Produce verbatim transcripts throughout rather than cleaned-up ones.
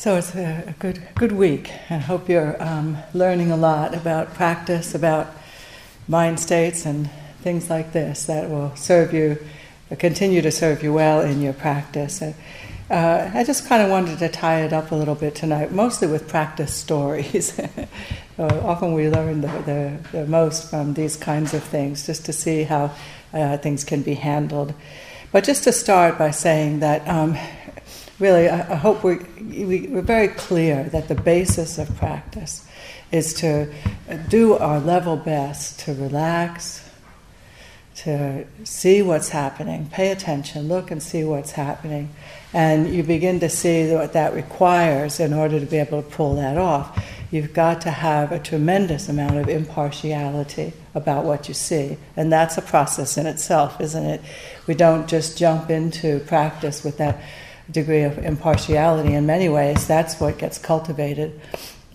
So it's a good good week, and hope you're um, learning a lot about practice, about mind states and things like this that will serve you, continue to serve you well in your practice. And, uh, I just kind of wanted to tie it up a little bit tonight, mostly with practice stories. So often we learn the, the, the most from these kinds of things, just to see how uh, things can be handled. But just to start by saying that um, really I, I hope we're, we, we're very clear that the basis of practice is to do our level best to relax, to see what's happening, pay attention, look and see what's happening. And you begin to see what that requires in order to be able to pull that off. You've got to have a tremendous amount of impartiality about what you see. And that's a process in itself, isn't it? We don't just jump into practice with that degree of impartiality. In many ways, that's what gets cultivated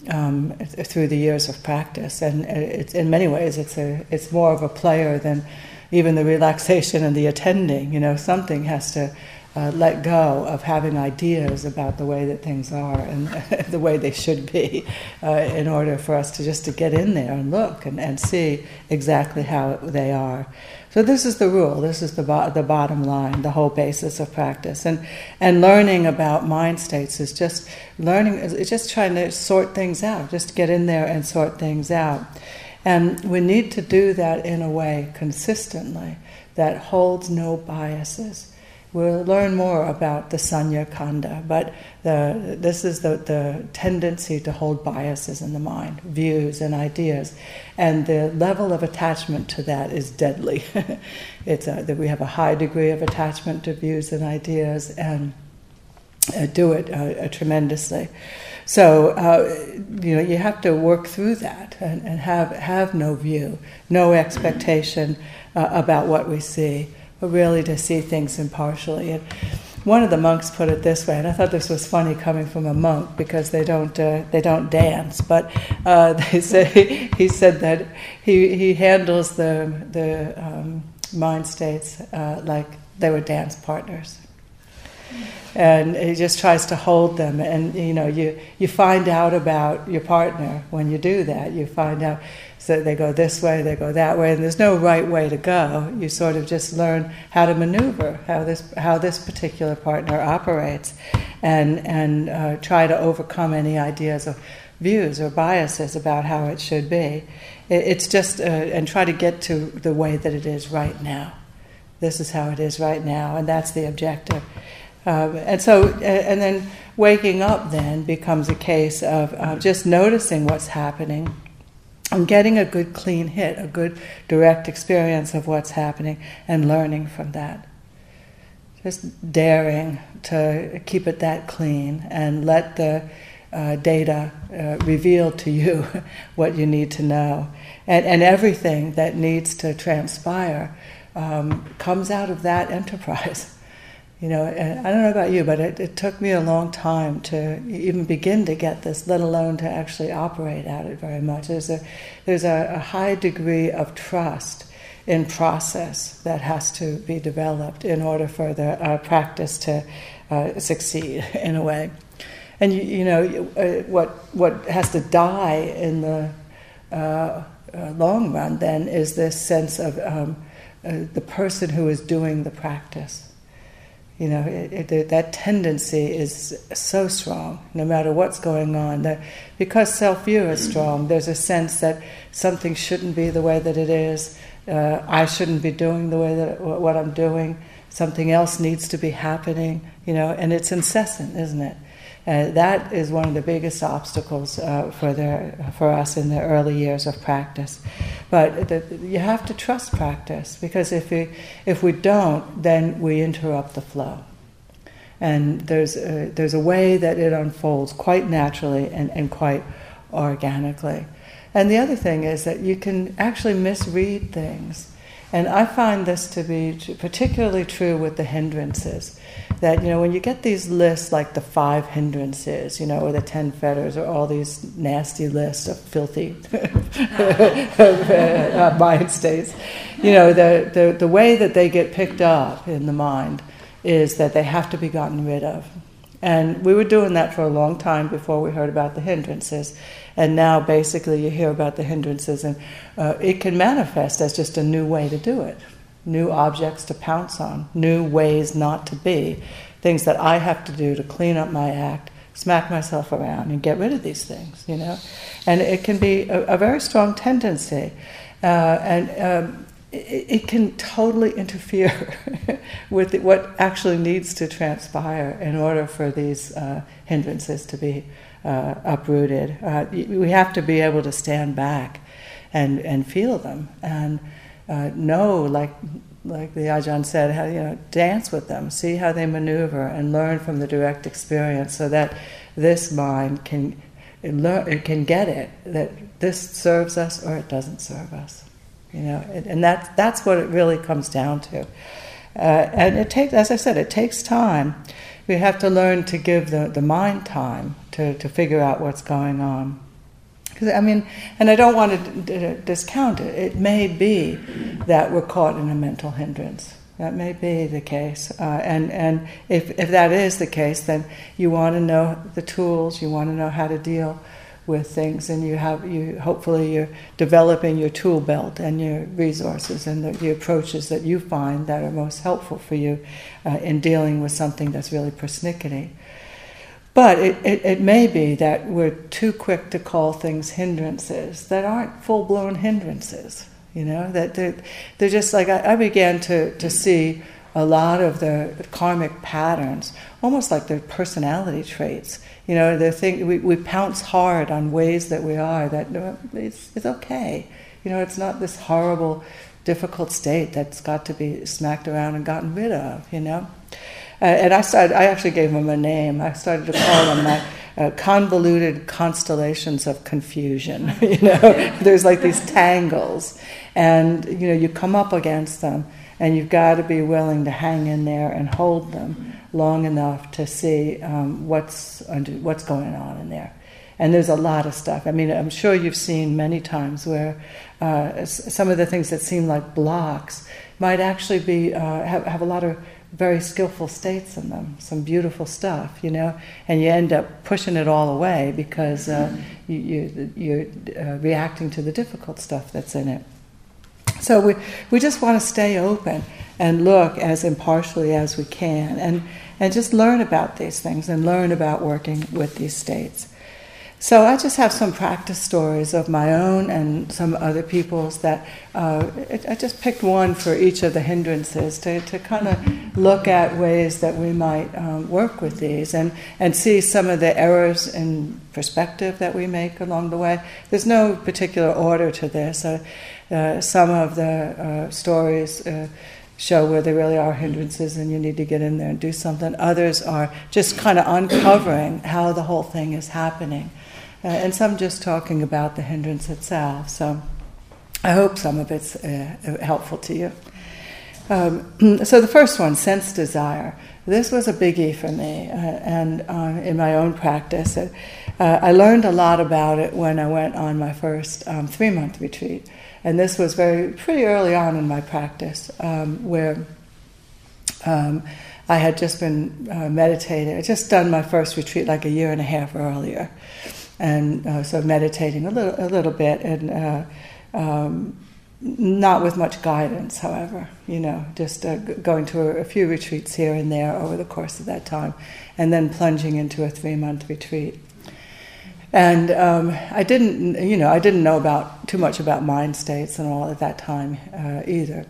um, through the years of practice. And it's, in many ways, it's a it's more of a player than even the relaxation and the attending. You know, something has to Uh, let go of having ideas about the way that things are and the way they should be uh, in order for us to just to get in there and look and, and see exactly how they are. So this is the rule, this is the bo- the bottom line, the whole basis of practice. And and learning about mind states is just learning, it's just trying to sort things out, just get in there and sort things out. And we need to do that in a way consistently that holds no biases. We'll learn more about the Sanya Khanda, but the, this is the, the tendency to hold biases in the mind, views and ideas. And the level of attachment to that is deadly. It's a, we have a high degree of attachment to views and ideas, and uh, do it uh, tremendously. So, uh, you know, you have to work through that and, and have, have no view, no expectation uh, about what we see, but really to see things impartially. And one of the monks put it this way, and I thought this was funny coming from a monk because they don't uh, they don't dance, but uh, they say he said that he he handles the the um, mind states uh, like they were dance partners. And he just tries to hold them, and you know you you find out about your partner when you do that. You find out, so they go this way, they go that way, and there's no right way to go. You sort of just learn how to maneuver, how this how this particular partner operates, and and uh, try to overcome any ideas of views or biases about how it should be. It, it's just uh, and try to get to the way that it is right now. This is how it is right now, and that's the objective. Um, and so, and then waking up then becomes a case of uh, just noticing what's happening and getting a good clean hit, a good direct experience of what's happening and learning from that. Just daring to keep it that clean and let the uh, data uh, reveal to you what you need to know. And, and everything that needs to transpire um, comes out of that enterprise. You know, I don't know about you, but it, it took me a long time to even begin to get this, let alone to actually operate at it very much. There's a there's a, a high degree of trust in process that has to be developed in order for the uh, practice to uh, succeed in a way. And you, you know, uh, what what has to die in the uh, uh, long run then is this sense of um, uh, the person who is doing the practice. You know, it, it, that tendency is so strong, no matter what's going on. That because self-view is strong, there's a sense that something shouldn't be the way that it is. Uh, I shouldn't be doing the way that what I'm doing. Something else needs to be happening. You know, and it's incessant, isn't it? Uh, that is one of the biggest obstacles uh, for the for us in the early years of practice. But the, you have to trust practice, because if we if we don't, then we interrupt the flow. And there's a, there's a way that it unfolds quite naturally and, and quite organically. And the other thing is that you can actually misread things. And I find this to be particularly true with the hindrances. That, you know, when you get these lists like the five hindrances, you know, or the ten fetters, or all these nasty lists of filthy mind states, you know, the, the, the way that they get picked up in the mind is that they have to be gotten rid of. And we were doing that for a long time before we heard about the hindrances. And now basically you hear about the hindrances, and uh, it can manifest as just a new way to do it. New objects to pounce on, new ways not to be, things that I have to do to clean up my act, smack myself around and get rid of these things, you know. And it can be a, a very strong tendency. Uh, and um, it, it can totally interfere with what actually needs to transpire in order for these uh, hindrances to be uh, uprooted. Uh, we have to be able to stand back and, and feel them. And Uh, know, like like the Ajahn said, how, you know, dance with them, see how they maneuver, and learn from the direct experience, so that this mind can learn, it can get it that this serves us or it doesn't serve us, you know. And, and that's that's what it really comes down to. Uh, and it takes, as I said, it takes time. We have to learn to give the, the mind time to to figure out what's going on. Because, I mean, and I don't want to d- d- discount it. It may be that we're caught in a mental hindrance. That may be the case. Uh, and and if, if that is the case, then you want to know the tools. You want to know how to deal with things, and you have you. Hopefully, you're developing your tool belt and your resources and the, the approaches that you find that are most helpful for you uh, in dealing with something that's really persnickety. But it, it, it may be that we're too quick to call things hindrances that aren't full-blown hindrances, you know, that they're, they're just like, I, I began to, to see a lot of the karmic patterns, almost like their personality traits. You know, the thing, we, we pounce hard on ways that we are, that it's, it's okay. You know, it's not this horrible, difficult state that's got to be smacked around and gotten rid of, you know. Uh, and I started, I actually gave them a name. I started to call them my uh, convoluted constellations of confusion. You know, there's like these tangles, and you know, you come up against them, and you've got to be willing to hang in there and hold them long enough to see um, what's under, what's going on in there. And there's a lot of stuff. I mean, I'm sure you've seen many times where uh, some of the things that seem like blocks might actually be uh, have, have a lot of very skillful states in them, some beautiful stuff, you know, and you end up pushing it all away because uh, you, you, you're uh, reacting to the difficult stuff that's in it. So we we just want to stay open and look as impartially as we can, and, and just learn about these things and learn about working with these states. So I just have some practice stories of my own and some other people's that uh, it, I just picked one for each of the hindrances to, to kind of look at ways that we might um, work with these and, and see some of the errors in perspective that we make along the way. There's no particular order to this. Uh, uh, some of the uh, stories uh, show where there really are hindrances and you need to get in there and do something. Others are just kind of uncovering how the whole thing is happening. Uh, and some just talking about the hindrance itself. So I hope some of it's uh, helpful to you. Um, so the first one, sense desire. This was a biggie for me uh, and uh, in my own practice. Uh, I learned a lot about it when I went on my first um, three-month retreat. And this was very pretty early on in my practice um, where um, I had just been uh, meditating. I just done my first retreat like a year and a half earlier. And uh, so meditating a little, a little bit, and uh, um, not with much guidance, however, you know, just uh, going to a, a few retreats here and there over the course of that time, and then plunging into a three-month retreat. And um, I didn't, you know, I didn't know about too much about mind states and all at that time uh, either.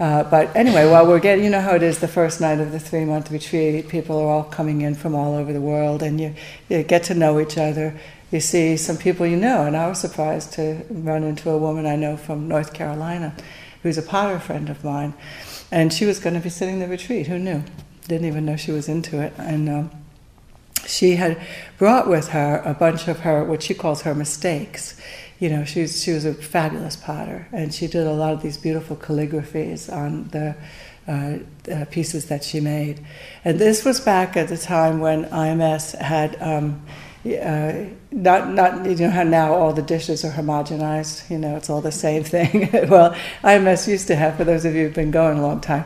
Uh, but anyway, while we're getting, you know how it is the first night of the three-month retreat, people are all coming in from all over the world, and you, you get to know each other. You see some people you know, and I was surprised to run into a woman I know from North Carolina who's a Potter friend of mine, and she was going to be sitting the retreat. Who knew? Didn't even know she was into it. And um, she had brought with her a bunch of her, what she calls her mistakes. You know, she was, she was a fabulous potter, and she did a lot of these beautiful calligraphies on the uh, uh, pieces that she made. And this was back at the time when I M S had um, Uh, not, not, you know how now all the dishes are homogenized, you know, it's all the same thing. Well, I M S used to have, for those of you who've been going a long time,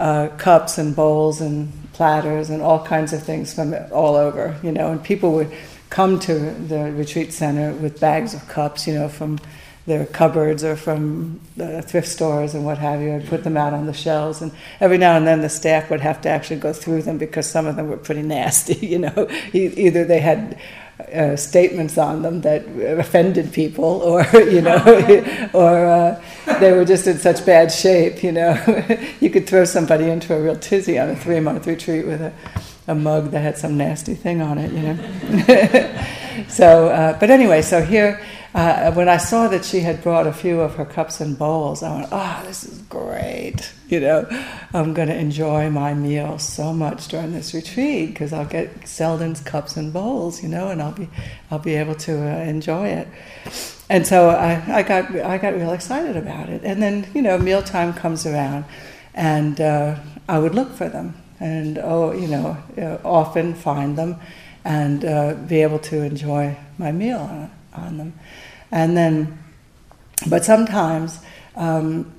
uh, cups and bowls and platters and all kinds of things from all over, you know, and people would come to the retreat center with bags of cups, you know, from their cupboards or from the thrift stores and what have you, and put them out on the shelves. And every now and then the staff would have to actually go through them because some of them were pretty nasty, you know. Either they had uh, statements on them that offended people, or, you know, or uh, they were just in such bad shape, you know. You could throw somebody into a real tizzy on a three-month retreat with a, a mug that had some nasty thing on it, you know. so, uh, but anyway, so here... Uh, when I saw that she had brought a few of her cups and bowls, I went, oh, this is great. You know, I'm going to enjoy my meal so much during this retreat because I'll get Selden's cups and bowls, you know, and I'll be I'll be able to uh, enjoy it. And so I, I got I got real excited about it. And then, you know, mealtime comes around, and uh, I would look for them and, oh, you know, uh, often find them and uh, be able to enjoy my meal on it. on them. And then, but sometimes um,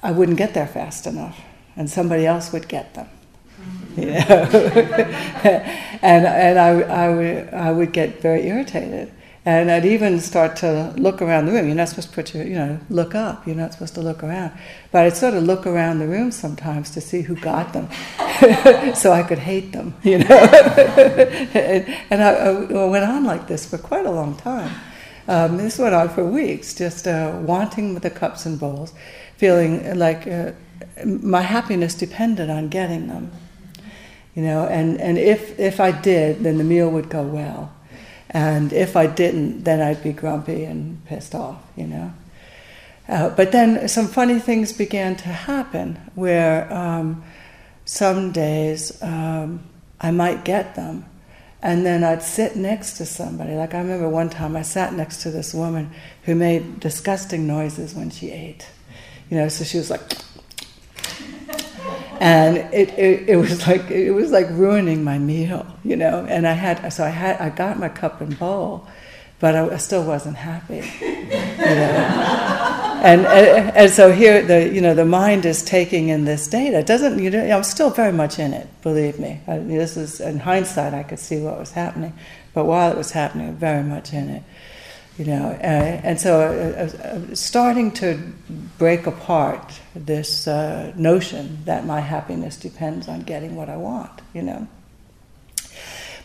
I wouldn't get there fast enough, and somebody else would get them. Mm-hmm. You know? and and I, I, would, I would get very irritated. And I'd even start to look around the room. You're not supposed to put your, you know, look up. You're not supposed to look around. But I'd sort of look around the room sometimes to see who got them, so I could hate them, you know. and and I, I went on like this for quite a long time. Um, this went on for weeks, just uh, wanting the cups and bowls, feeling like uh, my happiness depended on getting them, you know. And, and if, if I did, then the meal would go well. And if I didn't, then I'd be grumpy and pissed off, you know. Uh, but then some funny things began to happen where um, some days um, I might get them, and then I'd sit next to somebody. Like I remember one time I sat next to this woman who made disgusting noises when she ate. You know, so she was like... And it, it, it was like it was like ruining my meal, you know. And I had so I had I got my cup and bowl, but I, I still wasn't happy, you know. and, and and so here the you know the mind is taking in this data. It doesn't you know I'm still very much in it. Believe me, I, this is in hindsight I could see what was happening, but while it was happening, very much in it, you know. And, and so I, I, I starting to break apart this uh, notion that my happiness depends on getting what I want, you know.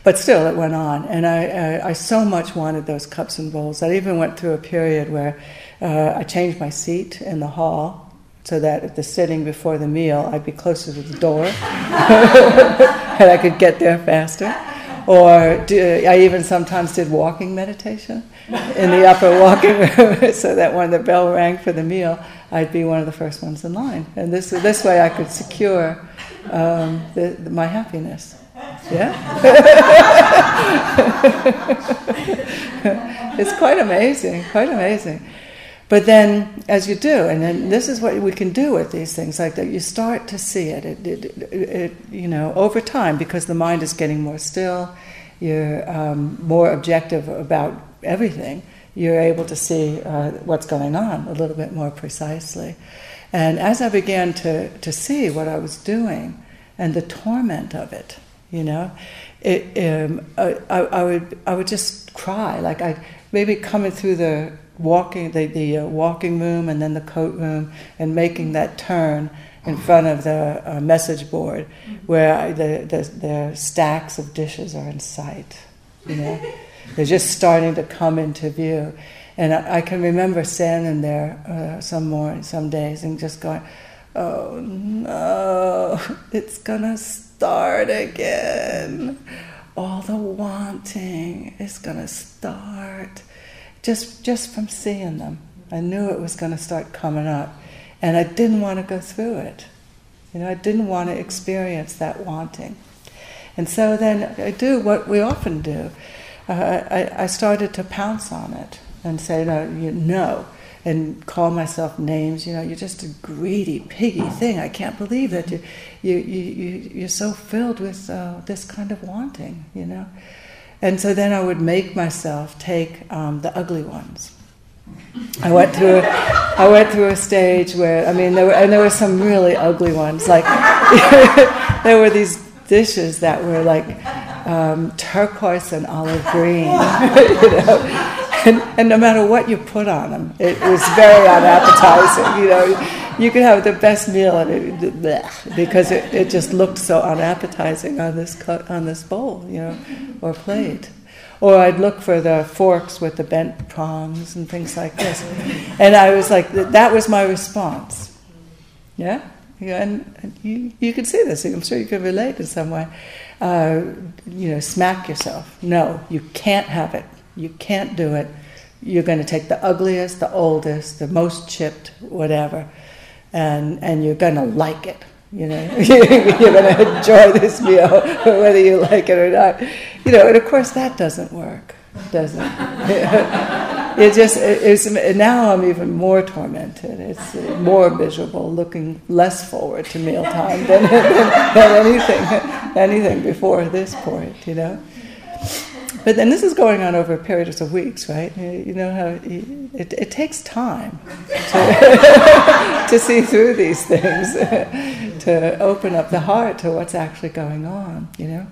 But still, it went on, and I, I, I so much wanted those cups and bowls. I even went through a period where uh, I changed my seat in the hall so that at the sitting before the meal, I'd be closer to the door, and I could get there faster. Or do, I even sometimes did walking meditation in the upper walking room, so that when the bell rang for the meal, I'd be one of the first ones in line. And this this way I could secure um, the, the, my happiness. Yeah? It's quite amazing, quite amazing. But then, as you do, and then this is what we can do with these things, like that you start to see it, it, it, it you know, over time, because the mind is getting more still, you're um, more objective about everything, you're able to see uh, what's going on a little bit more precisely. And as I began to, to see what I was doing and the torment of it, you know, it, um, I, I would I would just cry, like I maybe coming through the walking the, the uh, walking room and then the coat room and making that turn in front of the uh, message board where I, the, the the stacks of dishes are in sight, you know. They're just starting to come into view, and I, I can remember standing there uh, some morning, some days, and just going, oh no, it's gonna start again, all the wanting is gonna start. Just just from seeing them, I knew it was going to start coming up, and I didn't want to go through it. You know, I didn't want to experience that wanting. And so then I do what we often do. Uh, I, I started to pounce on it and say, no, you know, and call myself names. You know, you're just a greedy, piggy thing. I can't believe that you you you you're so filled with uh, this kind of wanting. You know. And so then I would make myself take um, the ugly ones. I went through, I went through a stage where, I mean, there were, and there were some really ugly ones. Like there were these dishes that were like um, turquoise and olive green, you know. And, and no matter what you put on them, it was very unappetizing. You know, you could have the best meal and it, bleh, because it, it just looked so unappetizing on this cu- on this bowl, you know, or plate. Or I'd look for the forks with the bent prongs and things like this. And I was like, that was my response. Yeah? Yeah, and, and you, you can see this. I'm sure you can relate in some way. Uh, you know, smack yourself. No, you can't have it. You can't do it. You're going to take the ugliest, the oldest, the most chipped, whatever, and and you're going to like it. You know, you're going to enjoy this meal, whether you like it or not. You know, and of course that doesn't work, does it? It just it, it's now I'm even more tormented. It's more miserable, looking less forward to mealtime than, than, than anything anything before this point. You know. But then this is going on over a period of weeks, right? You know how it, it takes time to, to see through these things, to open up the heart to what's actually going on, you know?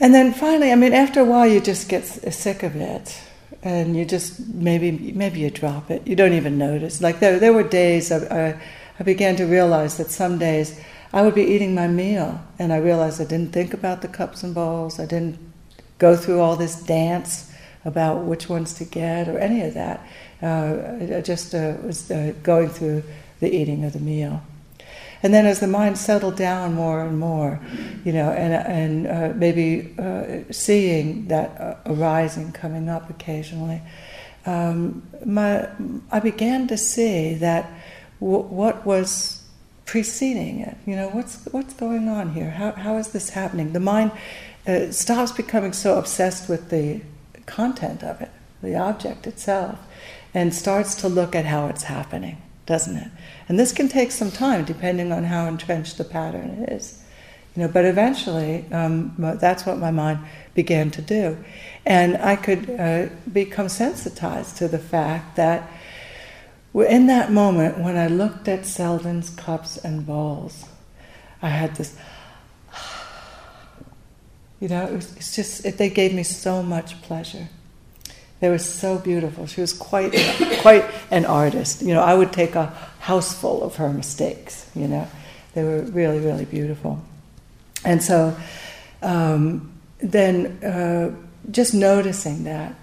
And then finally, I mean, after a while you just get sick of it, and you just, maybe maybe you drop it. You don't even notice. Like there, there were days I, I, I began to realize that some days I would be eating my meal, and I realized I didn't think about the cups and bowls. I didn't go through all this dance about which ones to get or any of that. Uh, I just uh, was uh, going through the eating of the meal. And then as the mind settled down more and more, you know, and, and uh, maybe uh, seeing that uh, arising coming up occasionally, um, my, I began to see that w- what was preceding it, you know, what's what's going on here? How how is this happening? The mind uh, stops becoming so obsessed with the content of it, the object itself, and starts to look at how it's happening, doesn't it? And this can take some time, depending on how entrenched the pattern is, you know. But eventually, um, that's what my mind began to do, and I could uh, become sensitized to the fact that. In that moment, when I looked at Selden's cups and bowls, I had this, you know, it was, it's just, it, they gave me so much pleasure. They were so beautiful. She was quite quite an artist. You know, I would take a house full of her mistakes, you know. They were really, really beautiful. And so um, then uh, just noticing that,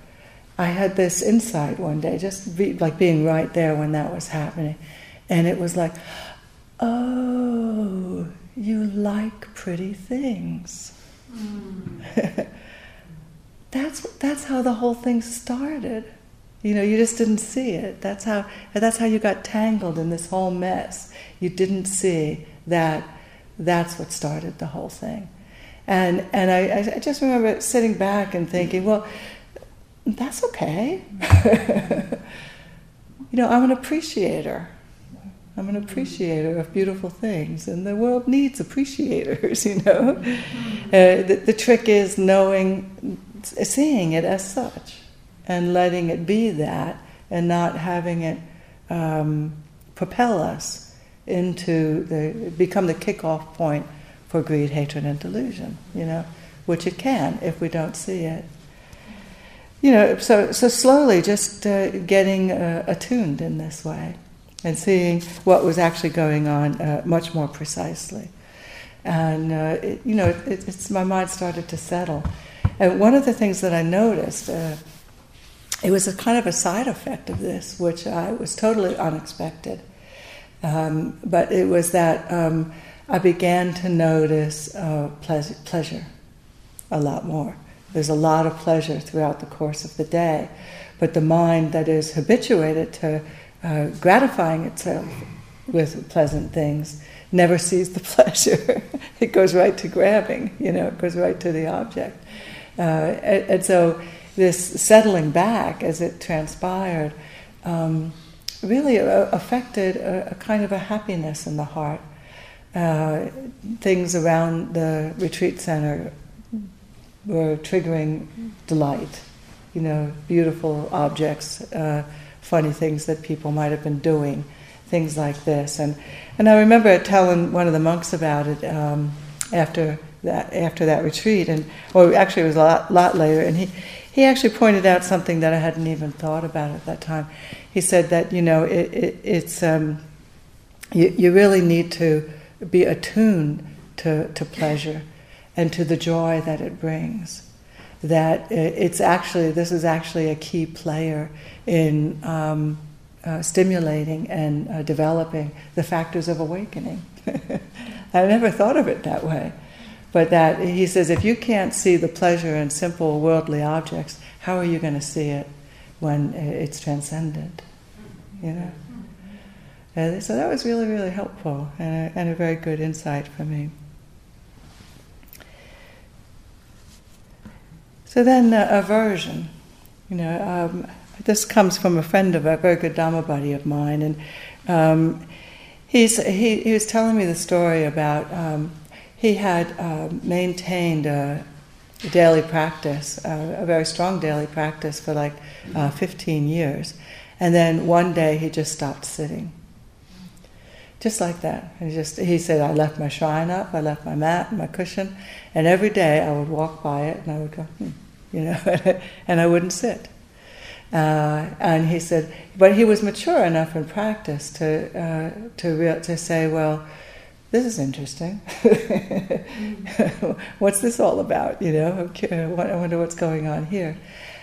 I had this insight one day, just be, like being right there when that was happening. And it was like, oh, you like pretty things. Mm. that's that's how the whole thing started. You know, you just didn't see it. That's how that's how you got tangled in this whole mess. You didn't see that that's what started the whole thing. And and I, I just remember sitting back and thinking, well, that's okay. You know, I'm an appreciator. I'm an appreciator of beautiful things, and the world needs appreciators, you know. Uh, the, the trick is knowing, seeing it as such, and letting it be that, and not having it um, propel us into the, become the kickoff point for greed, hatred, and delusion, you know, which it can if we don't see it. You know, so so slowly just uh, getting uh, attuned in this way and seeing what was actually going on uh, much more precisely. And, uh, it, you know, it, it's my mind started to settle. And one of the things that I noticed, uh, it was a kind of a side effect of this, which I was totally unexpected. Um, but it was that um, I began to notice uh, pleasure, pleasure a lot more. There's a lot of pleasure throughout the course of the day. But the mind that is habituated to uh, gratifying itself with pleasant things never sees the pleasure. It goes right to grabbing, you know, it goes right to the object. Uh, and, and so this settling back as it transpired um, really affected a, a kind of a happiness in the heart. Uh, things around the retreat center were triggering delight, you know, beautiful objects, uh, funny things that people might have been doing, things like this. And and I remember telling one of the monks about it um, after that after that retreat, and or actually it was a lot, lot later, and he, he actually pointed out something that I hadn't even thought about at that time. He said that, you know, it, it, it's um, you, you really need to be attuned to, to pleasure and to the joy that it brings. That it's actually, this is actually a key player in um, uh, stimulating and uh, developing the factors of awakening. I never thought of it that way. But that, he says, if you can't see the pleasure in simple worldly objects, how are you going to see it when it's transcendent? You know? And so that was really, really helpful and a, and a very good insight for me. So then uh, aversion, you know, um, this comes from a friend of a very good Dhamma buddy of mine, and um, he's, he, he was telling me the story about um, he had uh, maintained a daily practice, uh, a very strong daily practice for like uh, fifteen years, and then one day he just stopped sitting. Just like that. He, just, he said, I left my shrine up, I left my mat, my cushion, and every day I would walk by it and I would go, hmm, you know, and I wouldn't sit. Uh, and he said, but he was mature enough in practice to uh, to re- to say, well, this is interesting. What's this all about, you know? I wonder what's going on here.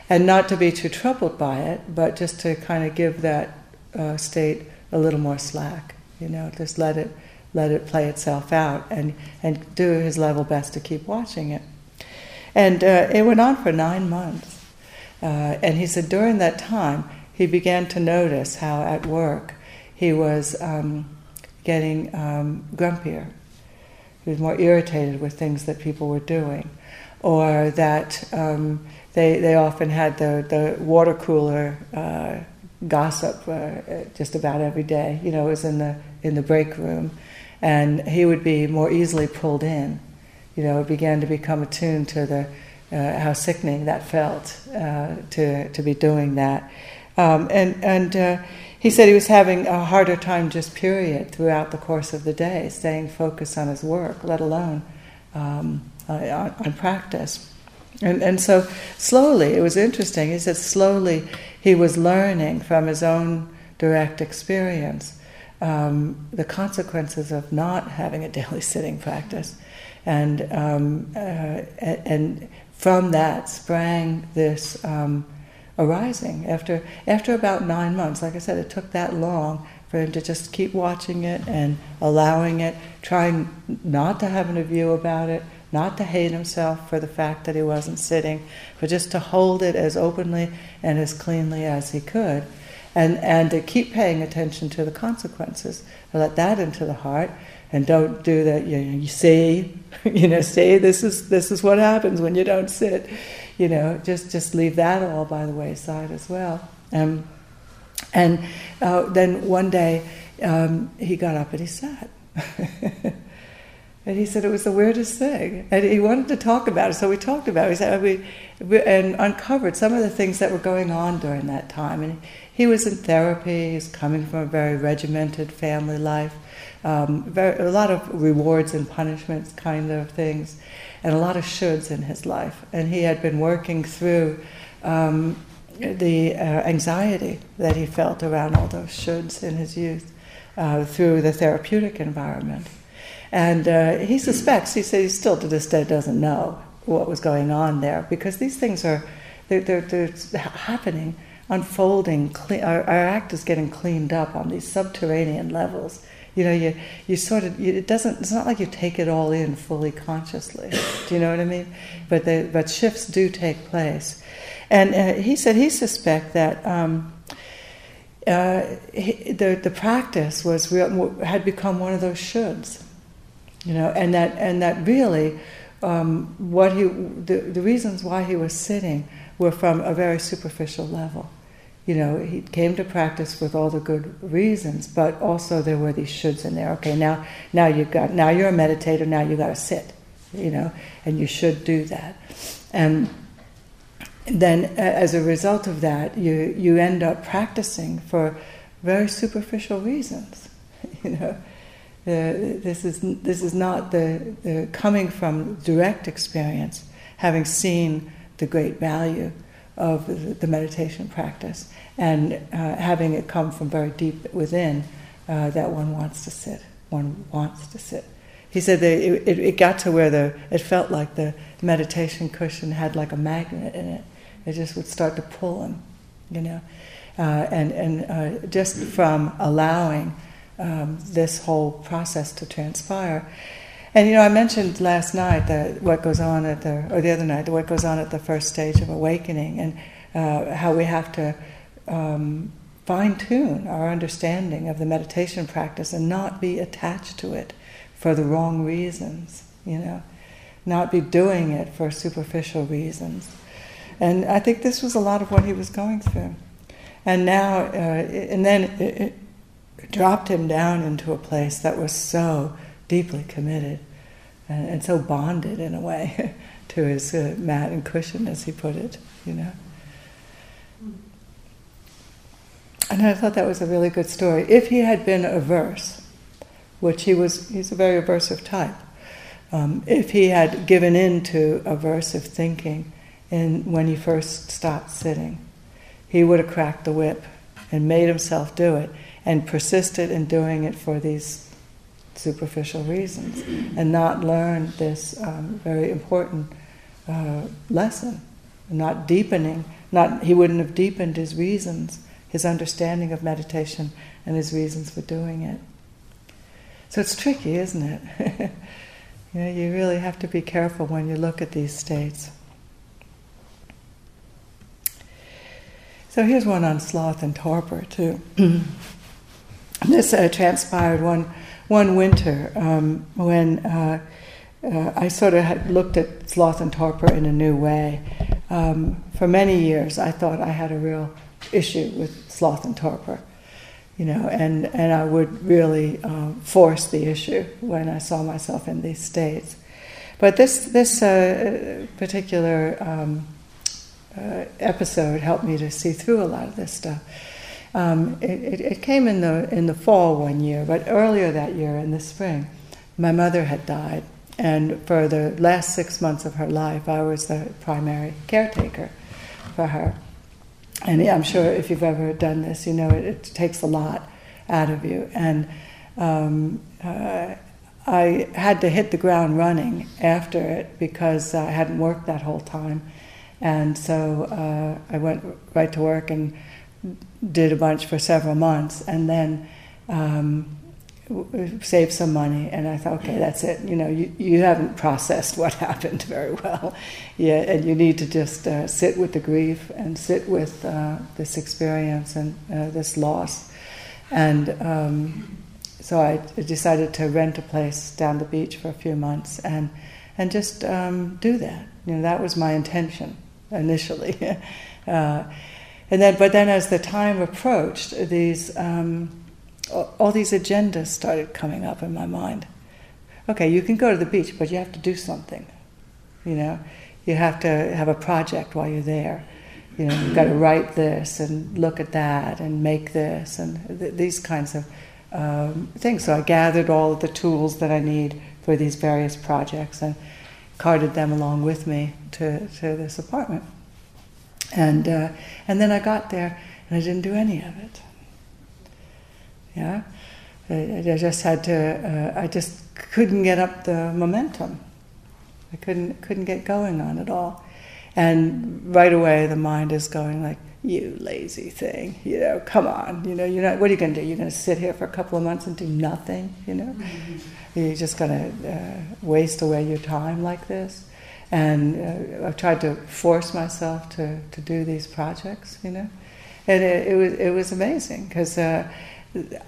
And not to be too troubled by it, but just to kind of give that uh, state a little more slack. You know, just let it let it play itself out, and, and do his level best to keep watching it. And uh, it went on for nine months. Uh, and he said during that time, he began to notice how at work he was um, getting um, grumpier. He was more irritated with things that people were doing, or that um, they they often had the, the water cooler uh, gossip uh, just about every day. You know, it was in the in the break room, and he would be more easily pulled in. You know, it began to become attuned to the uh, how sickening that felt uh, to to be doing that. Um, and and uh, he said he was having a harder time just period throughout the course of the day, staying focused on his work, let alone um, on, on practice. And and so slowly, it was interesting, he said slowly he was learning from his own direct experience um, the consequences of not having a daily sitting practice. And um, uh, and from that sprang this um, arising. After after about nine months, like I said, it took that long for him to just keep watching it and allowing it, trying not to have an view about it, not to hate himself for the fact that he wasn't sitting, but just to hold it as openly and as cleanly as he could, and, and to keep paying attention to the consequences. Let that into the heart, and don't do that, you, you see, you know, see, this is this is what happens when you don't sit. You know, just, just leave that all by the wayside as well. Um, and uh, then one day, um, he got up and he sat. And he said it was the weirdest thing, and he wanted to talk about it. So we talked about it. We said we, we and uncovered some of the things that were going on during that time. And he was in therapy. He's coming from a very regimented family life, um, very, a lot of rewards and punishments kind of things, and a lot of shoulds in his life. And he had been working through um, the uh, anxiety that he felt around all those shoulds in his youth uh, through the therapeutic environment. And uh, he suspects, he says he still to this day doesn't know what was going on there, because these things are they're, they're, they're happening, unfolding, clean, our, our act is getting cleaned up on these subterranean levels. You know, you you sort of, you, it doesn't, it's not like you take it all in fully consciously, do you know what I mean? But they, but shifts do take place. And uh, he said he suspects that um, uh, he, the, the practice was real, had become one of those shoulds. You know, and that and that really, um, what he the, the reasons why he was sitting were from a very superficial level. You know, he came to practice with all the good reasons, but also there were these shoulds in there. Okay, now now you've got now you're a meditator. Now you got to sit. You know, and you should do that. Um, then uh, as a result of that, you, you end up practicing for very superficial reasons. You know, the, this is this is not the, the coming from direct experience, having seen the great value of the, the meditation practice, and uh, having it come from very deep within, uh, that one wants to sit. One wants to sit. He said that it, it, it got to where the it felt like the meditation cushion had like a magnet in it. It just would start to pull him, you know. Uh, and and uh, just from allowing um, this whole process to transpire. And you know, I mentioned last night that what goes on at the, or the other night, what goes on at the first stage of awakening, and uh, how we have to um, fine-tune our understanding of the meditation practice and not be attached to it for the wrong reasons, you know, not be doing it for superficial reasons. And I think this was a lot of what he was going through. And now, uh, and then it, it dropped him down into a place that was so deeply committed and, and so bonded in a way to his uh, mat and cushion, as he put it, you know. And I thought that was a really good story. If he had been averse, which he was, he's a very aversive type, um, if he had given in to aversive thinking in, when he first stopped sitting, he would have cracked the whip and made himself do it and persisted in doing it for these superficial reasons and not learned this um, very important uh, lesson, not deepening, not he wouldn't have deepened his reasons, his understanding of meditation and his reasons for doing it. So it's tricky, isn't it? You know, you really have to be careful when you look at these states. So here's one on sloth and torpor, too. This uh, transpired one one winter um, when uh, uh, I sort of had looked at sloth and torpor in a new way. Um, for many years, I thought I had a real issue with sloth and torpor, you know, and, and I would really uh, force the issue when I saw myself in these states. But this, this uh, particular... Um, Uh, episode helped me to see through a lot of this stuff. Um, it, it, it came in the in the fall one year, but earlier that year, in the spring, my mother had died, and for the last six months of her life, I was the primary caretaker for her. And I'm sure if you've ever done this, you know it, it takes a lot out of you. And um, uh, I had to hit the ground running after it because I hadn't worked that whole time. And so uh, I went right to work and did a bunch for several months, and then um, w- saved some money. And I thought, okay, that's it. You know, you, you haven't processed what happened very well yet, and you need to just uh, sit with the grief and sit with uh, this experience and uh, this loss. And um, so I decided to rent a place down the beach for a few months and and just um, do that. You know, that was my intention initially, uh, and then. But then, as the time approached, these um, all, all these agendas started coming up in my mind. Okay, you can go to the beach, but you have to do something. You know, you have to have a project while you're there. You know, you've got to write this and look at that and make this and th- these kinds of um, things. So I gathered all of the tools that I need for these various projects and carted them along with me to, to this apartment, and uh, and then I got there and I didn't do any of it. Yeah, I, I just had to. Uh, I just couldn't get up the momentum. I couldn't couldn't get going on at all, and right away the mind is going like, "You lazy thing, you know, come on, you know, you're not. What are you going to do? You're going to sit here for a couple of months and do nothing, you know." Mm-hmm. You're just going to uh, waste away your time like this. And uh, I've tried to force myself to, to do these projects, you know. And it, it was it was amazing because uh,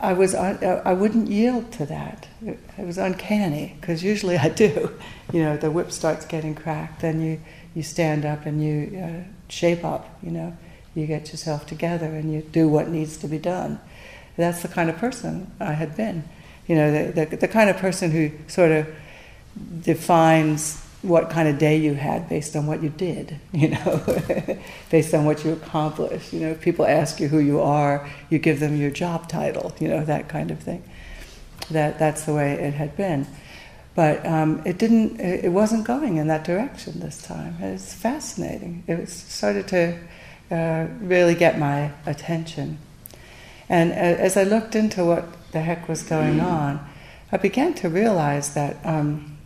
I was un- I wouldn't yield to that. It, it was uncanny because usually I do. You know, the whip starts getting cracked, then you, you stand up and you uh, shape up, you know. You get yourself together and you do what needs to be done. That's the kind of person I had been. You know, the, the the kind of person who sort of defines what kind of day you had based on what you did, you know, based on what you accomplished. You know, if people ask you who you are, you give them your job title, you know, that kind of thing. That that's the way it had been. But um, it didn't, it wasn't going in that direction this time. It's fascinating. It was, started to uh, really get my attention. And as I looked into what the heck was going on, I began to realize that um,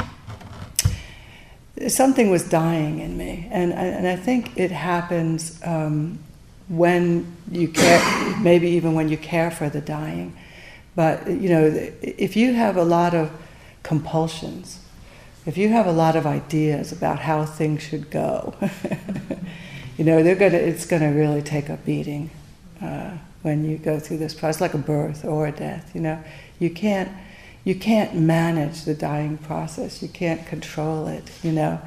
something was dying in me. And, and I think it happens um, when you care, maybe even when you care for the dying. But, you know, if you have a lot of compulsions, if you have a lot of ideas about how things should go, you know, they're gonna, it's going to really take a beating uh, when you go through this process, like a birth or a death, you know. You can't, you can't manage the dying process. You can't control it, you know.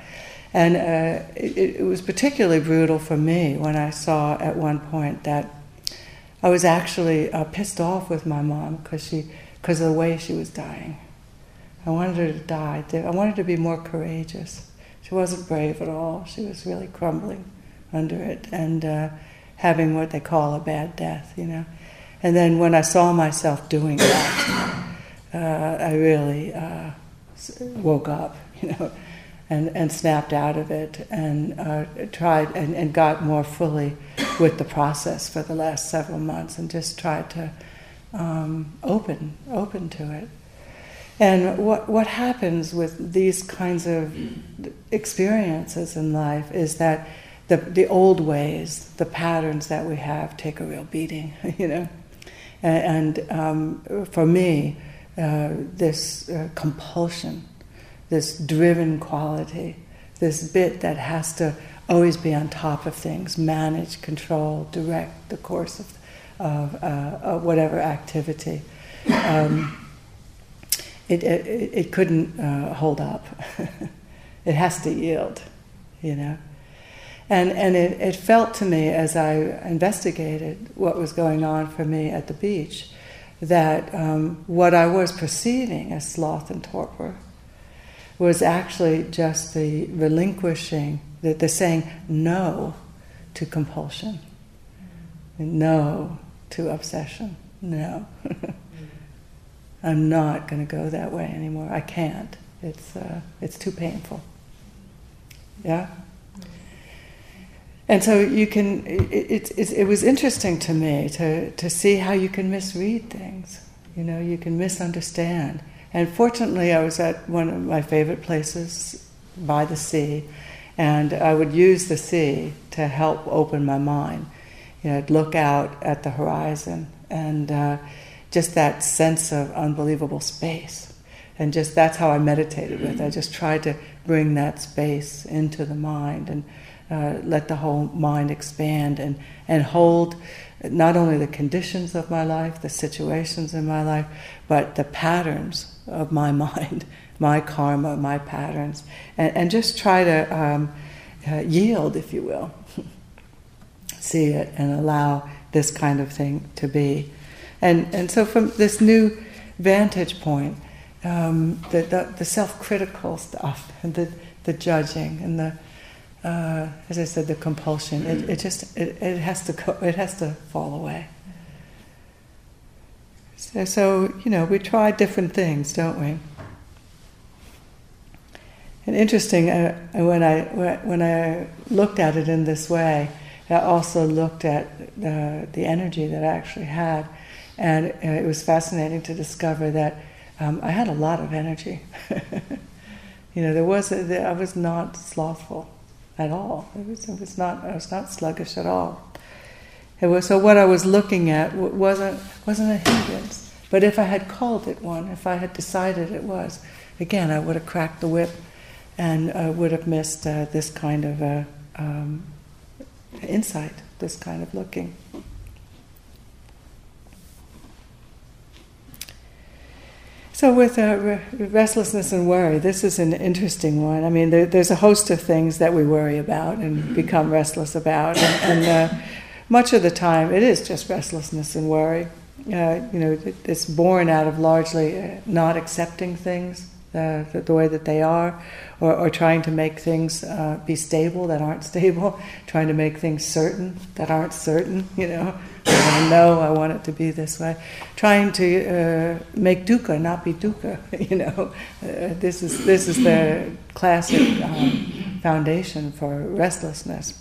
And uh, it, it was particularly brutal for me when I saw at one point that I was actually uh, pissed off with my mom because she, because of the way she was dying. I wanted her to die. I wanted her to be more courageous. She wasn't brave at all. She was really crumbling under it and uh, having what they call a bad death, you know. And then when I saw myself doing that, uh, I really uh, woke up, you know, and, and snapped out of it and uh, tried and, and got more fully with the process for the last several months and just tried to um, open, open to it. And what what happens with these kinds of experiences in life is that the the old ways, the patterns that we have, take a real beating, you know. And, and um, for me, uh, this uh, compulsion, this driven quality, this bit that has to always be on top of things, manage, control, direct the course of, of, uh, of whatever activity. Um, It, it it couldn't uh, hold up. It has to yield, you know. And and it, it felt to me as I investigated what was going on for me at the beach, that um, what I was perceiving as sloth and torpor was actually just the relinquishing, the, the saying no to compulsion, no to obsession, no. I'm not going to go that way anymore. I can't. It's uh, it's too painful. Yeah. And so you can. It, it it was interesting to me to to see how you can misread things. You know, you can misunderstand. And fortunately, I was at one of my favorite places by the sea, and I would use the sea to help open my mind. You know, I'd look out at the horizon and. Uh, Just that sense of unbelievable space. And just that's how I meditated with it. I just tried to bring that space into the mind and uh, let the whole mind expand and, and hold not only the conditions of my life, the situations in my life, but the patterns of my mind, my karma, my patterns, and, and just try to um, uh, yield, if you will. See it and allow this kind of thing to be. And and so from this new vantage point, um, the, the the self-critical stuff and the, the judging and the uh, as I said the compulsion, it, it just it, it has to go, it has to fall away. So, so you know we try different things, don't we? And interesting uh, when I when I looked at it in this way, I also looked at the the energy that I actually had. And it was fascinating to discover that um, I had a lot of energy. You know, there was a, I was not slothful at all. It was, it was not I was not sluggish at all. It was, so what I was looking at wasn't wasn't a hindrance. But if I had called it one, if I had decided it was, again I would have cracked the whip, and uh, would have missed uh, this kind of uh, um, insight, this kind of looking. So with uh, re- restlessness and worry, this is an interesting one. I mean, there, there's a host of things that we worry about and become restless about. And, and uh, much of the time, it is just restlessness and worry. Uh, you know, it, it's born out of largely not accepting things, the, the, the way that they are, or, or trying to make things uh, be stable that aren't stable, trying to make things certain that aren't certain, you know. I know I want it to be this way. Trying to uh, make dukkha not be dukkha, you know. Uh, this is this is the classic um, foundation for restlessness.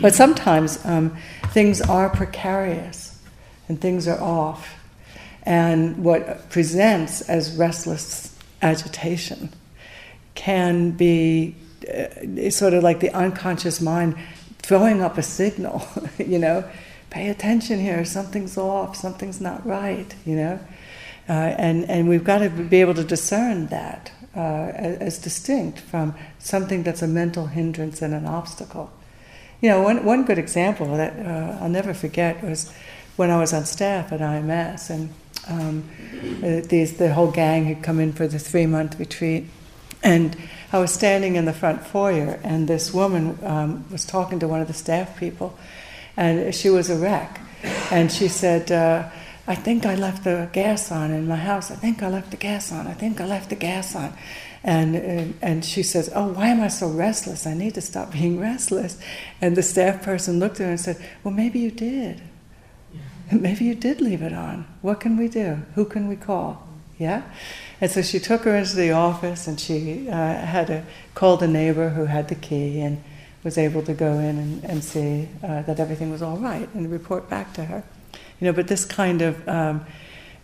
But sometimes um, things are precarious and things are off. And what presents as restless agitation can be uh, sort of like the unconscious mind throwing up a signal, you know, pay attention here, something's off, something's not right, you know. Uh, and, and we've got to be able to discern that uh, as, as distinct from something that's a mental hindrance and an obstacle. You know, one, one good example that uh, I'll never forget was when I was on staff at I M S, and um, these, the whole gang had come in for the three-month retreat. And I was standing in the front foyer, and this woman um, was talking to one of the staff people, and she was a wreck. And she said, uh, I think I left the gas on in my house. I think I left the gas on. I think I left the gas on. And, and and she says, oh, why am I so restless? I need to stop being restless. And the staff person looked at her and said, well, maybe you did. Yeah. Maybe you did leave it on. What can we do? Who can we call? Yeah? And so she took her into the office, and she uh, had a, called a neighbor who had the key and was able to go in and, and see uh, that everything was all right and report back to her. You know, but this kind of... Um,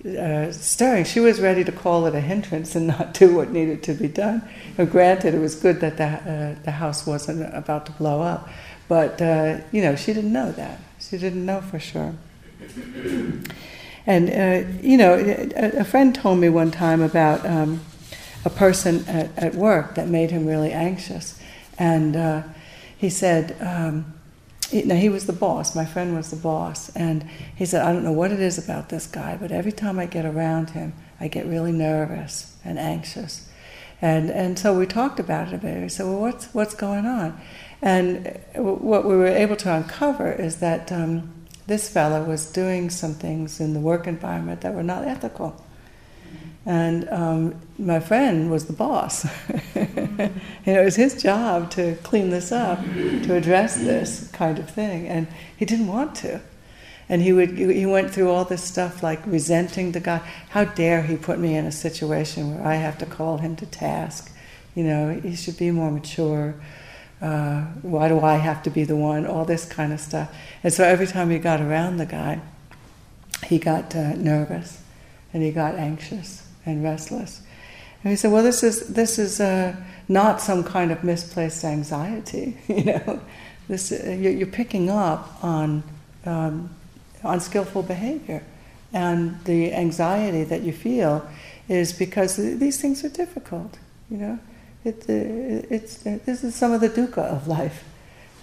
Uh, stirring. She was ready to call it a hindrance and not do what needed to be done. Now, granted, it was good that the, uh, the house wasn't about to blow up, but uh, you know, she didn't know that. She didn't know for sure. And uh, you know, a, a friend told me one time about um, a person at, at work that made him really anxious, and uh, he said. Um, Now, he was the boss. My friend was the boss. And he said, I don't know what it is about this guy, but every time I get around him, I get really nervous and anxious. And and so we talked about it a bit. We said, well, what's, what's going on? And what we were able to uncover is that um, this fellow was doing some things in the work environment that were not ethical. And um, my friend was the boss. You know, it was his job to clean this up, to address this kind of thing, and he didn't want to. And he would he went through all this stuff like resenting the guy. How dare he put me in a situation where I have to call him to task? You know, he should be more mature. Uh, why do I have to be the one? All this kind of stuff. And so every time he got around the guy, he got uh, nervous, and he got anxious and restless. And we said, well, this is this is uh, not some kind of misplaced anxiety, you know. This uh, you're picking up on um, unskillful behavior, and the anxiety that you feel is because these things are difficult, you know. It, uh, it's uh, this is some of the dukkha of life,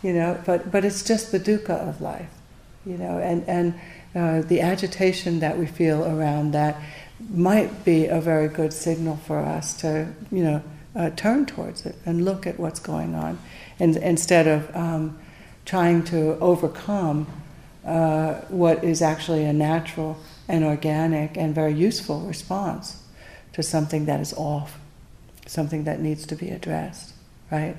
you know. But but it's just the dukkha of life, you know. And and uh, the agitation that we feel around that might be a very good signal for us to, you know, uh, turn towards it and look at what's going on, and instead of um, trying to overcome uh, what is actually a natural and organic and very useful response to something that is off, something that needs to be addressed, right?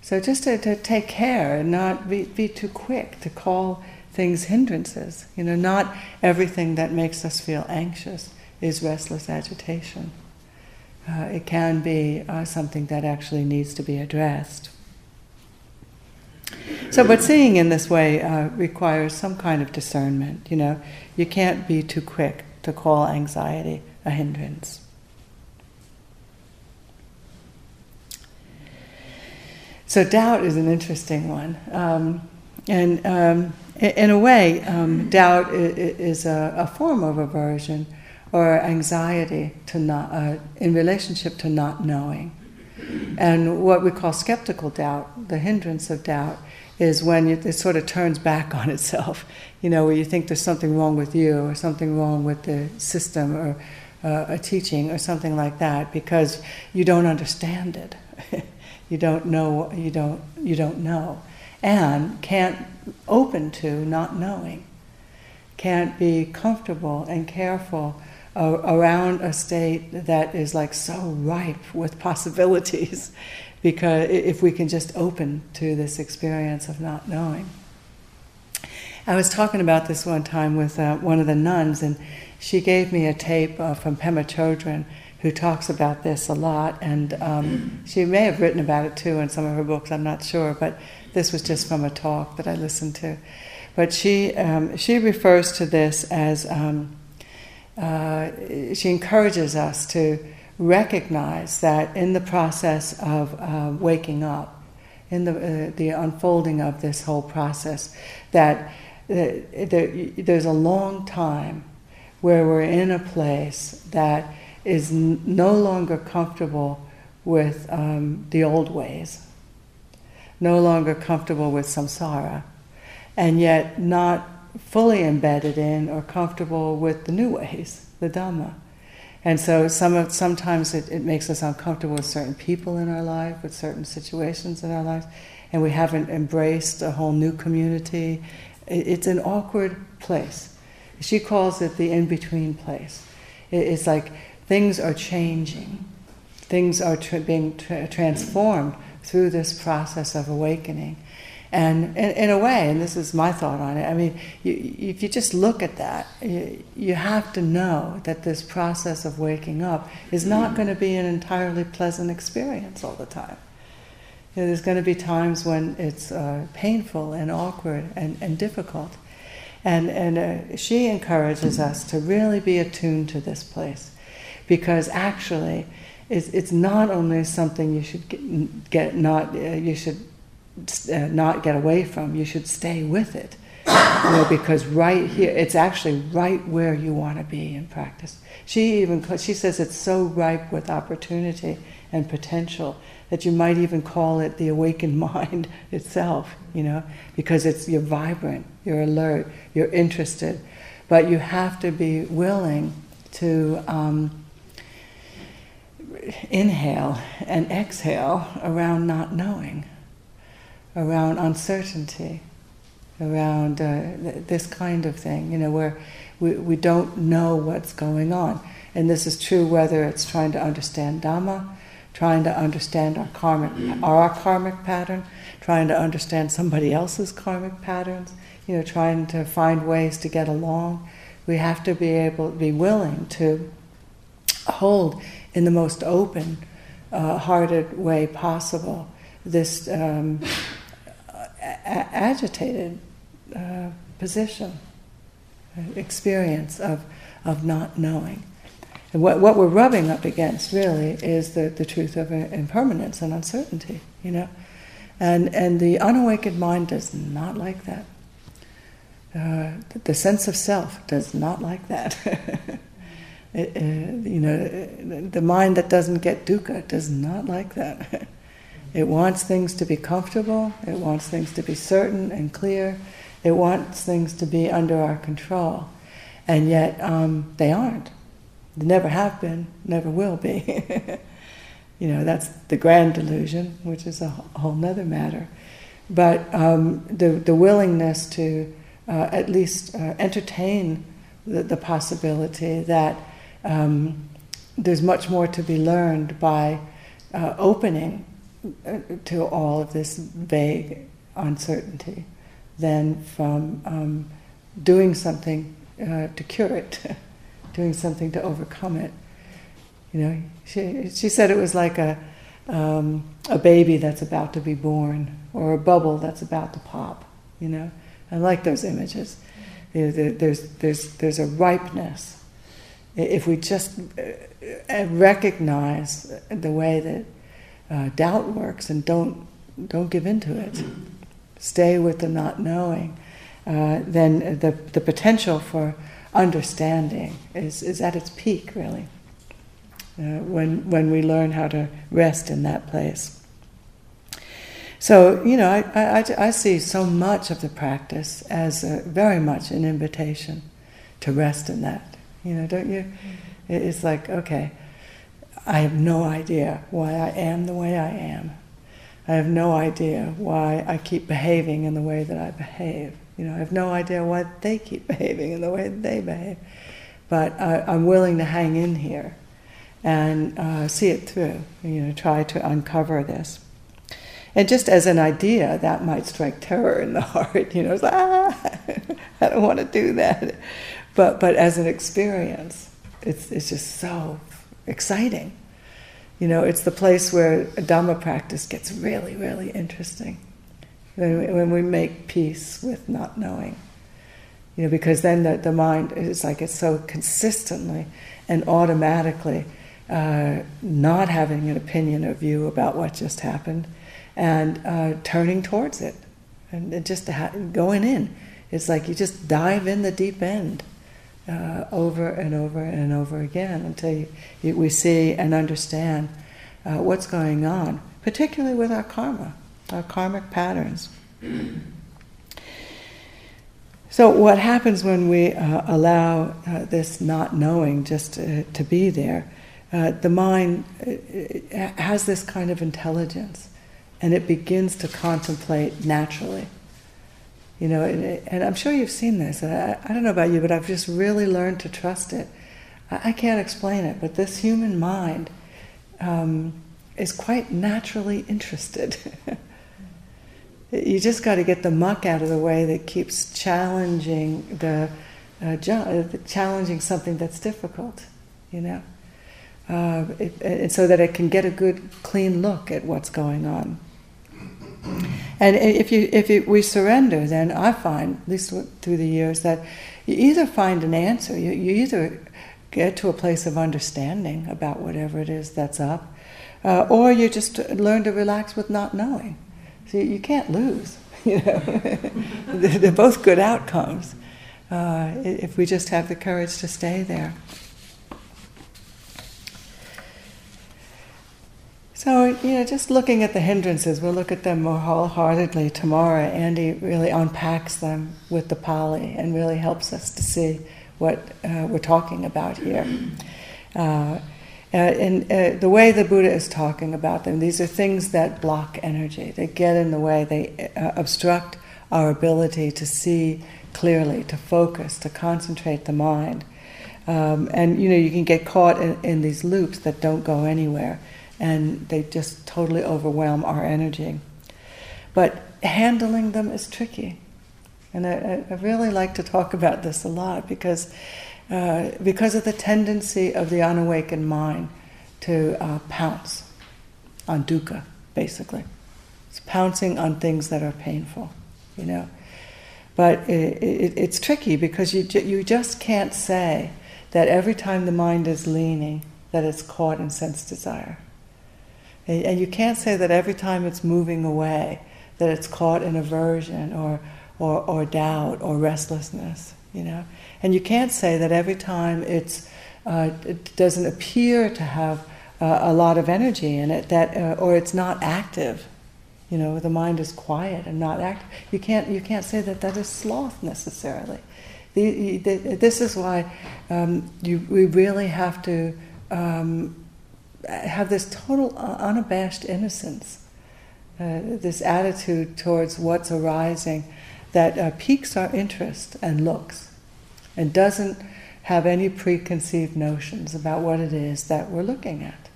So just to, to take care and not be, be too quick to call things hindrances. You know, not everything that makes us feel anxious is restless agitation. Uh, it can be uh, something that actually needs to be addressed. So, but seeing in this way uh, requires some kind of discernment. You know, you can't be too quick to call anxiety a hindrance. So doubt is an interesting one. Um, and um, In a way, um, doubt is a, a form of aversion or anxiety to not, uh, in relationship to not knowing. And what we call skeptical doubt, the hindrance of doubt, is when it, it sort of turns back on itself, you know, where you think there's something wrong with you or something wrong with the system or uh, a teaching or something like that because you don't understand it. You don't know, you don't, you don't know. And can't open to not knowing, can't be comfortable and careful uh, around a state that is like so ripe with possibilities, because if we can just open to this experience of not knowing. I was talking about this one time with uh, one of the nuns, and she gave me a tape uh, from Pema Chodron, who talks about this a lot, and um, she may have written about it too in some of her books, I'm not sure, but this was just from a talk that I listened to. But she um, she refers to this as, um, uh, she encourages us to recognize that in the process of uh, waking up, in the uh, the unfolding of this whole process, that the, the, there's a long time where we're in a place that is n- no longer comfortable with um, the old ways, no longer comfortable with samsara, and yet not fully embedded in or comfortable with the new ways, the Dhamma. And so some of, sometimes it, it makes us uncomfortable with certain people in our life, with certain situations in our lives, and we haven't embraced a whole new community. It, it's an awkward place. She calls it the in-between place. It, it's like things are changing. Things are tra- being tra- transformed through this process of awakening. And in, in a way, and this is my thought on it, I mean, you, if you just look at that, you, you have to know that this process of waking up is not going to be an entirely pleasant experience all the time. You know, there's going to be times when it's uh, painful and awkward and, and difficult. And, and uh, she encourages us to really be attuned to this place, because actually it's, it's not only something you should get, get not, uh, you should Uh, not get away from, you should stay with it, you know, because right here, it's actually right where you want to be in practice. She even she says it's so ripe with opportunity and potential that you might even call it the awakened mind itself, you know, because it's you're vibrant, you're alert, you're interested, but you have to be willing to um, inhale and exhale around not knowing, around uncertainty, around uh, th- this kind of thing, you know, where we, we don't know what's going on. And this is true whether it's trying to understand Dhamma, trying to understand our karmic, our karmic pattern, trying to understand somebody else's karmic patterns, you know, trying to find ways to get along. We have to be able, be willing to hold in the most open, uh, hearted way possible this um, A- agitated uh, position, experience of of not knowing. And what what we're rubbing up against really is the, the truth of impermanence and uncertainty, you know. And and the unawakened mind does not like that. Uh, the, the sense of self does not like that. it, uh, you know, the mind that doesn't get dukkha does not like that. It wants things to be comfortable, it wants things to be certain and clear, it wants things to be under our control, and yet um, they aren't. They never have been, never will be. You know, that's the grand delusion, which is a whole nother matter. But um, the, the willingness to uh, at least uh, entertain the, the possibility that um, there's much more to be learned by uh, opening to all of this vague uncertainty than from um, doing something uh, to cure it, doing something to overcome it. You know, she she said it was like a um, a baby that's about to be born, or a bubble that's about to pop. You know, I like those images. You know, there's there's there's a ripeness. If we just recognize the way that Uh, doubt works, and don't don't give into it. Stay with the not knowing. Uh, then the the potential for understanding is, is at its peak, really. Uh, when when we learn how to rest in that place. So you know, I I, I see so much of the practice as a, very much an invitation to rest in that. You know, don't you? It's like, okay, I have no idea why I am the way I am. I have no idea why I keep behaving in the way that I behave. You know, I have no idea why they keep behaving in the way that they behave. but I, I'm willing to hang in here and uh, see it through, you know, try to uncover this. And just as an idea, that might strike terror in the heart, you know, it's like, ah, I don't want to do that. But but as an experience, it's it's just so exciting. You know, it's the place where Dhamma practice gets really, really interesting. When we, when we make peace with not knowing. You know, because then the, the mind is like it's so consistently and automatically uh, not having an opinion or view about what just happened and uh, turning towards it and just ha- going in. It's like you just dive in the deep end uh, over and over and over again until you, you, we see and understand uh, what's going on, particularly with our karma, our karmic patterns. So what happens when we uh, allow uh, this not knowing just to, to be there, uh, the mind has this kind of intelligence and it begins to contemplate naturally. You know, and, and I'm sure you've seen this. I, I don't know about you, but I've just really learned to trust it. I, I can't explain it, but this human mind um, is quite naturally interested. You just got to get the muck out of the way that keeps challenging the, uh, ju- challenging something that's difficult. You know, uh, it, and so that it can get a good, clean look at what's going on. And if you if you, we surrender, then I find, at least through the years, that you either find an answer, you, you either get to a place of understanding about whatever it is that's up, uh, or you just learn to relax with not knowing. So you can't lose, you know. They're both good outcomes uh, if we just have the courage to stay there. So, you know, just looking at the hindrances, we'll look at them more wholeheartedly tomorrow. Andy really unpacks them with the Pali and really helps us to see what uh, we're talking about here. Uh, and uh, the way the Buddha is talking about them, these are things that block energy. They get in the way, they uh, obstruct our ability to see clearly, to focus, to concentrate the mind. Um, and, you know, you can get caught in, in these loops that don't go anywhere. And they just totally overwhelm our energy. But handling them is tricky. And I, I really like to talk about this a lot because uh, because of the tendency of the unawakened mind to uh, pounce on dukkha, basically. It's pouncing on things that are painful, you know. But it, it, it's tricky because you you just can't say that every time the mind is leaning that it's caught in sense desire. And you can't say that every time it's moving away, that it's caught in aversion or, or or doubt or restlessness, you know. And you can't say that every time it's uh, it doesn't appear to have uh, a lot of energy in it, that uh, or it's not active, you know. The mind is quiet and not active. You can't you can't say that that is sloth necessarily. The, the, this is why um, you we really have to. Um, have this total unabashed innocence, uh, this attitude towards what's arising that uh, piques our interest and looks and doesn't have any preconceived notions about what it is that we're looking at,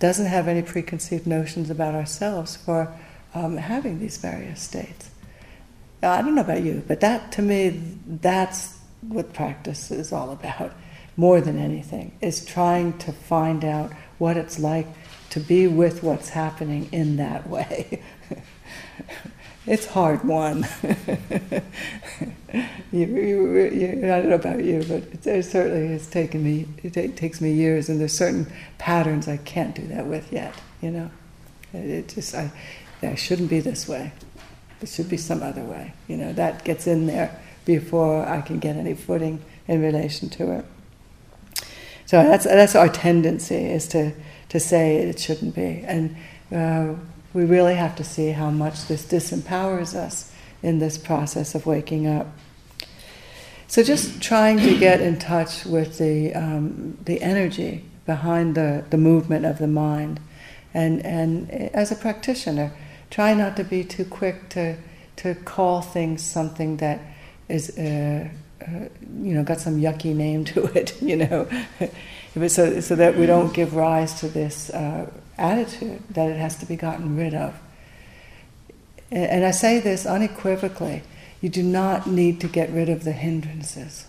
doesn't have any preconceived notions about ourselves for um, having these various states. Now, I don't know about you, but that to me, that's what practice is all about, more than anything, is trying to find out what it's like to be with what's happening in that way. It's hard won. you, you, you, I don't know about you, but it, it certainly has taken me, it t- takes me years, and there's certain patterns I can't do that with yet, you know. It, it just, I, I shouldn't be this way. It should be some other way, you know. That gets in there before I can get any footing in relation to it. So that's that's our tendency, is to, to say it shouldn't be. And uh, we really have to see how much this disempowers us in this process of waking up. So just trying to get in touch with the um, the energy behind the, the movement of the mind. And and as a practitioner, try not to be too quick to, to call things something that is uh, uh, you know, got some yucky name to it, you know, so, so that we don't give rise to this uh, attitude that it has to be gotten rid of. And, and I say this unequivocally, you do not need to get rid of the hindrances.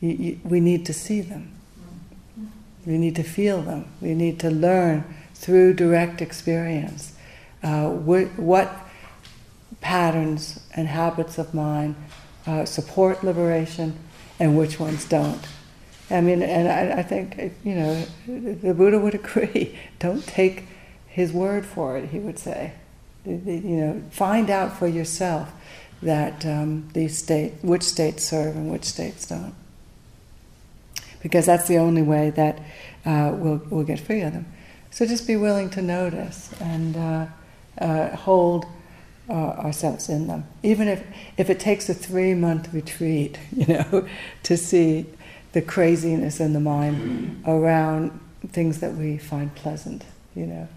You, you, we need to see them. We need to feel them. We need to learn through direct experience uh, wh- what patterns and habits of mind uh, support liberation and which ones don't. I mean, and I, I think, you know, the Buddha would agree. Don't take his word for it, he would say. You know, find out for yourself that um, these states, which states serve and which states don't. Because that's the only way that uh, we'll, we'll get free of them. So just be willing to notice and uh, uh, hold uh, ourselves in them. Even if, if it takes a three-month retreat, you know, to see the craziness in the mind around things that we find pleasant, you know.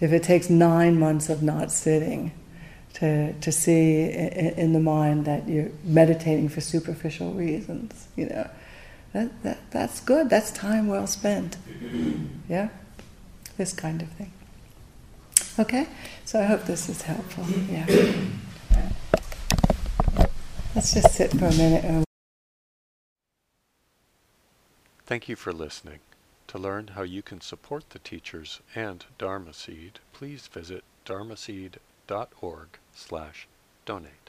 If it takes nine months of not sitting to to see in the mind that you're meditating for superficial reasons, you know. That, that that's good. That's time well spent. Yeah, this kind of thing. Okay, so I hope this is helpful. Yeah. Let's just sit for a minute. Thank you for listening. To learn how you can support the teachers and Dharma Seed, please visit dharmaseed dot org slash donate.